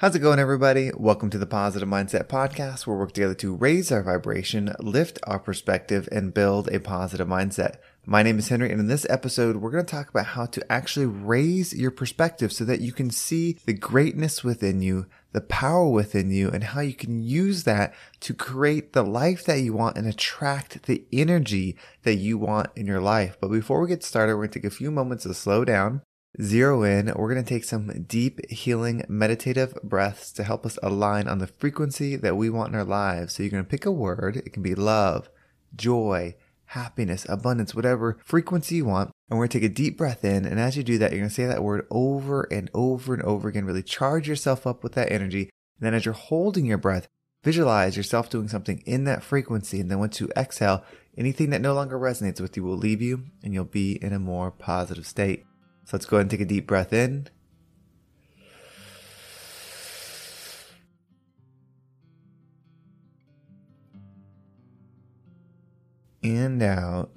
How's it going, everybody? Welcome to the Positive Mindset Podcast, where we work together to raise our vibration, lift our perspective, and build a positive mindset. My name is Henry, and in this episode, we're going to talk about how to actually raise your perspective so that you can see the greatness within you, the power within you, and how you can use that to create the life that you want and attract the energy that you want in your life. But before we get started, we're going to take a few moments to slow down. Zero in. We're going to take some deep, healing, meditative breaths to help us align on the frequency that we want in our lives. So you're going to pick a word. It can be love, joy, happiness, abundance, whatever frequency you want. And we're going to take a deep breath in. And as you do that, you're going to say that word over and over and over again. Really charge yourself up with that energy. And then as you're holding your breath, visualize yourself doing something in that frequency. And then once you exhale, anything that no longer resonates with you will leave you and you'll be in a more positive state. So let's go ahead and take a deep breath in. And out.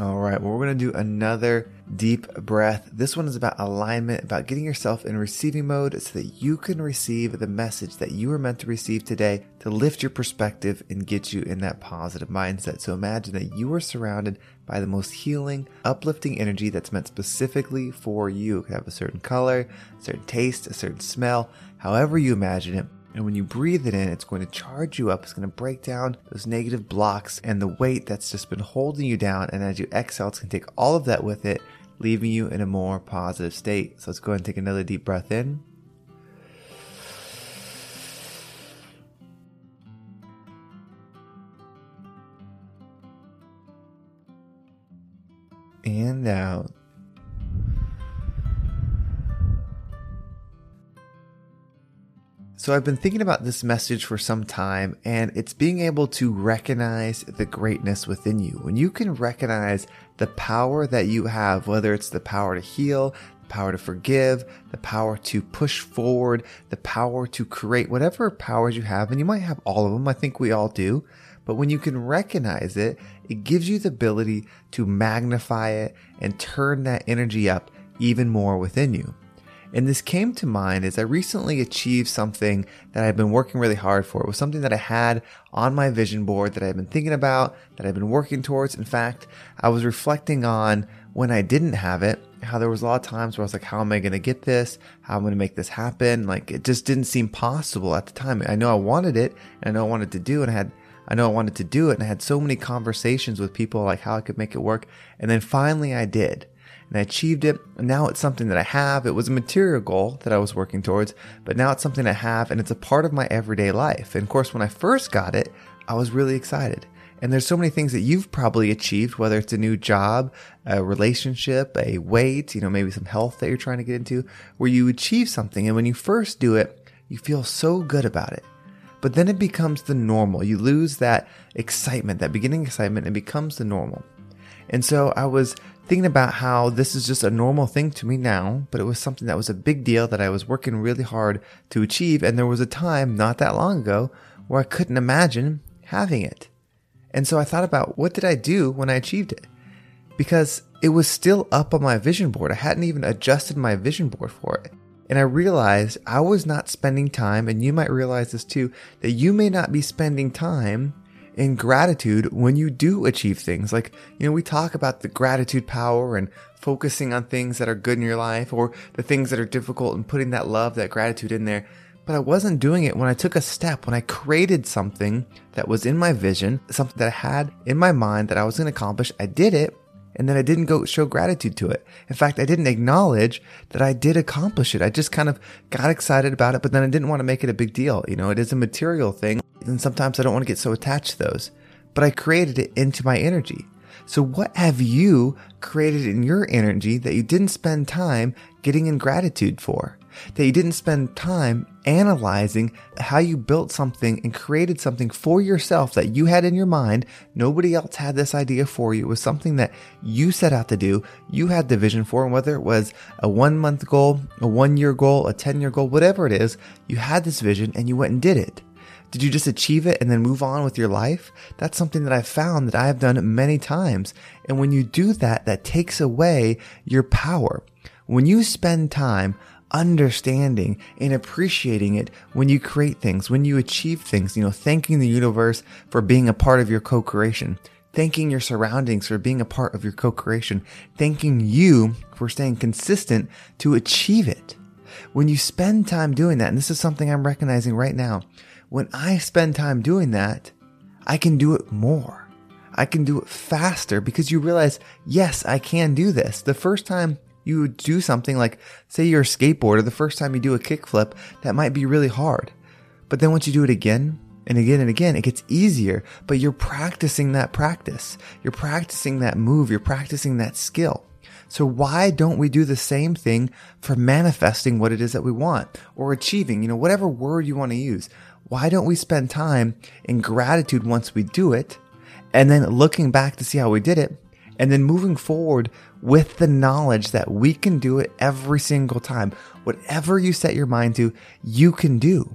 All right, well, we're going to do another deep breath. This one is about alignment, about getting yourself in receiving mode so that you can receive the message that you were meant to receive today to lift your perspective and get you in that positive mindset. So imagine that you are surrounded by the most healing, uplifting energy that's meant specifically for you. It could have a certain color, a certain taste, a certain smell, however you imagine it. And when you breathe it in, it's going to charge you up. It's going to break down those negative blocks and the weight that's just been holding you down. And as you exhale, it's going to take all of that with it, leaving you in a more positive state. So let's go ahead and take another deep breath in. And out. So I've been thinking about this message for some time, and it's being able to recognize the greatness within you. When you can recognize the power that you have, whether it's the power to heal, the power to forgive, the power to push forward, the power to create, whatever powers you have, and you might have all of them, I think we all do, but when you can recognize it, it gives you the ability to magnify it and turn that energy up even more within you. And this came to mind as I recently achieved something that I've been working really hard for. It was something that I had on my vision board that I've been thinking about, that I've been working towards. In fact, I was reflecting on when I didn't have it, how there was a lot of times where I was like, how am I going to get this? How am I going to make this happen? Like, it just didn't seem possible at the time. I know I wanted it, and I know I wanted to do it, and I had so many conversations with people like how I could make it work. And then finally I did. And I achieved it, and now it's something that I have. It was a material goal that I was working towards, but now it's something I have, and it's a part of my everyday life. And of course, when I first got it, I was really excited. And there's so many things that you've probably achieved, whether it's a new job, a relationship, a weight, maybe some health that you're trying to get into, where you achieve something, and when you first do it, you feel so good about it. But then it becomes the normal. You lose that excitement, that beginning excitement, and it becomes the normal. And so I was thinking about how this is just a normal thing to me now, but it was something that was a big deal that I was working really hard to achieve. And there was a time not that long ago where I couldn't imagine having it. And so I thought about, what did I do when I achieved it? Because it was still up on my vision board. I hadn't even adjusted my vision board for it. And I realized I was not spending time, and you might realize this too, that you may not be spending time in gratitude when you do achieve things. Like, we talk about the gratitude power and focusing on things that are good in your life or the things that are difficult and putting that love, that gratitude in there. But I wasn't doing it when I took a step, when I created something that was in my vision, something that I had in my mind that I was going to accomplish. I did it, and then I didn't go show gratitude to it. In fact, I didn't acknowledge that I did accomplish it. I just kind of got excited about it, but then I didn't want to make it a big deal. It is a material thing. And sometimes I don't want to get so attached to those, but I created it into my energy. So what have you created in your energy that you didn't spend time getting in gratitude for? That you didn't spend time analyzing how you built something and created something for yourself that you had in your mind. Nobody else had this idea for you. It was something that you set out to do. You had the vision for, and whether it was a 1-month goal, a 1-year goal, a 10-year goal, whatever it is, you had this vision and you went and did it. Did you just achieve it and then move on with your life? That's something that I've found that I have done many times. And when you do that, that takes away your power. When you spend time understanding and appreciating it, when you create things, when you achieve things, you know, thanking the universe for being a part of your co-creation, thanking your surroundings for being a part of your co-creation, thanking you for staying consistent to achieve it. When you spend time doing that, and this is something I'm recognizing right now, when I spend time doing that, I can do it more. I can do it faster because you realize, yes, I can do this. The first time you do something like, say you're a skateboarder, the first time you do a kickflip, that might be really hard. But then once you do it again and again and again, it gets easier, but you're practicing that practice. You're practicing that move. You're practicing that skill. So why don't we do the same thing for manifesting what it is that we want or achieving, you know, whatever word you want to use? Why don't we spend time in gratitude once we do it and then looking back to see how we did it and then moving forward with the knowledge that we can do it every single time? Whatever you set your mind to, you can do.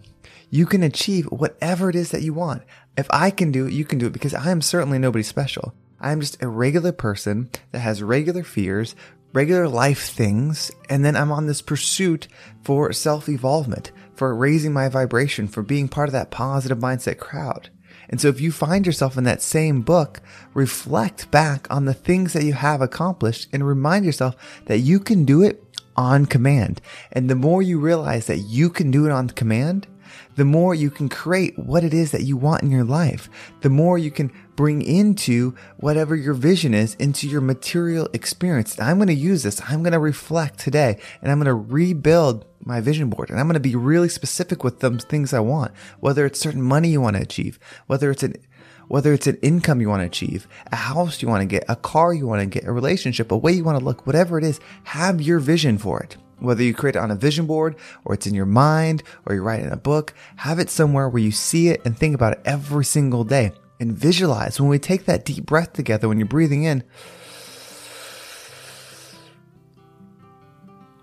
You can achieve whatever it is that you want. If I can do it, you can do it, because I am certainly nobody special. I'm just a regular person that has regular fears, regular life things, and then I'm on this pursuit for self-evolvement, for raising my vibration, for being part of that positive mindset crowd. And so if you find yourself in that same book, reflect back on the things that you have accomplished and remind yourself that you can do it on command. And the more you realize that you can do it on command, the more you can create what it is that you want in your life, the more you can bring into whatever your vision is into your material experience. I'm going to use this. I'm going to reflect today and I'm going to rebuild my vision board. And I'm going to be really specific with the things I want, whether it's certain money you want to achieve, whether it's an income you want to achieve, a house you want to get, a car you want to get, a relationship, a way you want to look, whatever it is, have your vision for it. Whether you create it on a vision board or it's in your mind or you write it in a book, have it somewhere where you see it and think about it every single day and visualize. When we take that deep breath together, when you're breathing in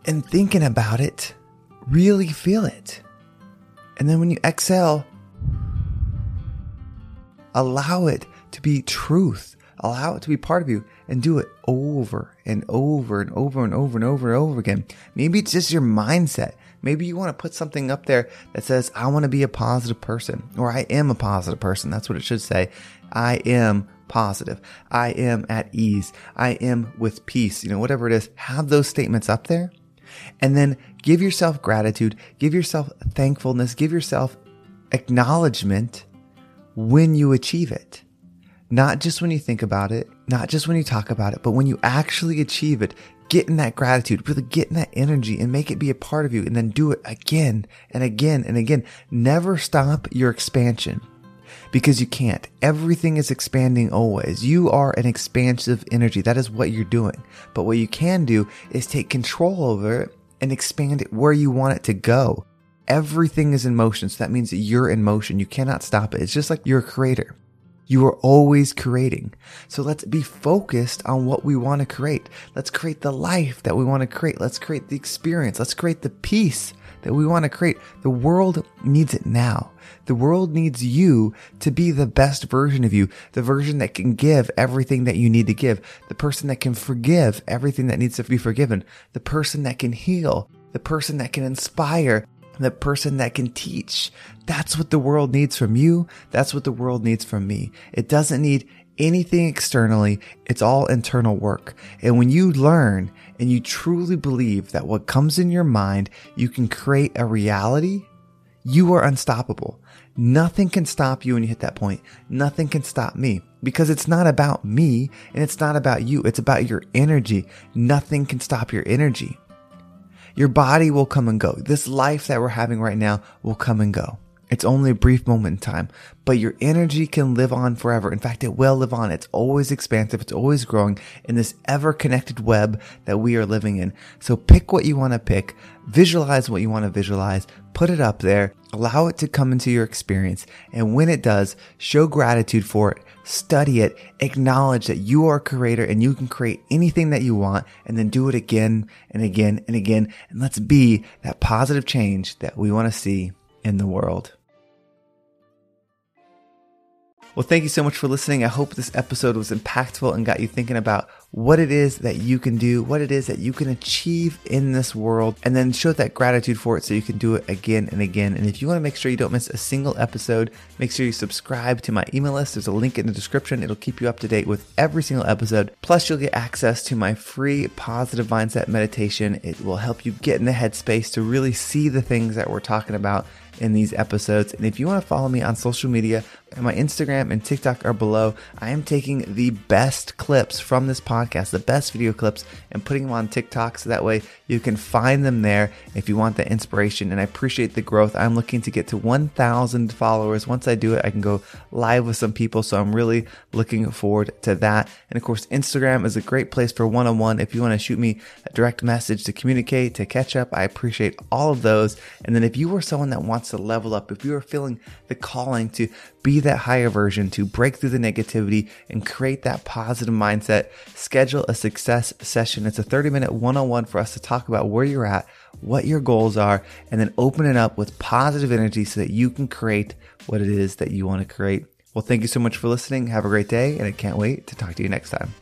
and thinking about it, really feel it. And then when you exhale, allow it to be truth. Allow it to be part of you and do it over and over and over and over and over and over again. Maybe it's just your mindset. Maybe you want to put something up there that says, I want to be a positive person, or I am a positive person. That's what it should say. I am positive. I am at ease. I am with peace. You know, whatever it is, have those statements up there and then give yourself gratitude, give yourself thankfulness, give yourself acknowledgement when you achieve it. Not just when you think about it, not just when you talk about it, but when you actually achieve it, get in that gratitude, really get in that energy and make it be a part of you, and then do it again and again and again. Never stop your expansion, because you can't. Everything is expanding always. You are an expansive energy. That is what you're doing. But what you can do is take control over it and expand it where you want it to go. Everything is in motion. So that means that you're in motion. You cannot stop it. It's just like you're a creator. You are always creating. So let's be focused on what we want to create. Let's create the life that we want to create. Let's create the experience. Let's create the peace that we want to create. The world needs it now. The world needs you to be the best version of you, the version that can give everything that you need to give, the person that can forgive everything that needs to be forgiven, the person that can heal, the person that can inspire, the person that can teach. That's what the world needs from you. That's what the world needs from me. It doesn't need anything externally. It's all internal work. And when you learn and you truly believe that what comes in your mind, you can create a reality, you are unstoppable. Nothing can stop you when you hit that point. Nothing can stop me, because it's not about me and it's not about you. It's about your energy. Nothing can stop your energy. Your body will come and go. This life that we're having right now will come and go. It's only a brief moment in time, but your energy can live on forever. In fact, it will live on. It's always expansive. It's always growing in this ever connected web that we are living in. So pick what you want to pick, visualize what you want to visualize, put it up there, allow it to come into your experience. And when it does, show gratitude for it, study it, acknowledge that you are a creator and you can create anything that you want, and then do it again and again and again. And let's be that positive change that we want to see in the world. Well, thank you so much for listening. I hope this episode was impactful and got you thinking about what it is that you can do, what it is that you can achieve in this world, and then show that gratitude for it so you can do it again and again. And if you want to make sure you don't miss a single episode, make sure you subscribe to my email list. There's a link in the description. It'll keep you up to date with every single episode. Plus, you'll get access to my free positive mindset meditation. It will help you get in the headspace to really see the things that we're talking about in these episodes. And if you want to follow me on social media, my Instagram and TikTok are below. I am taking the best clips from this podcast, the best video clips, and putting them on TikTok so that way you can find them there if you want the inspiration. And I appreciate the growth. I'm looking to get to 1,000 followers. Once I do it, I can go live with some people. So I'm really looking forward to that. And of course, Instagram is a great place for one-on-one. If you want to shoot me a direct message to communicate, to catch up, I appreciate all of those. And then if you were someone that wants to level up, if you are feeling the calling to be that higher version, to break through the negativity and create that positive mindset, schedule a success session. It's a 30-minute one-on-one for us to talk about where you're at, what your goals are, and then open it up with positive energy so that you can create what it is that you want to create. Well, thank you so much for listening. Have a great day, and I can't wait to talk to you next time.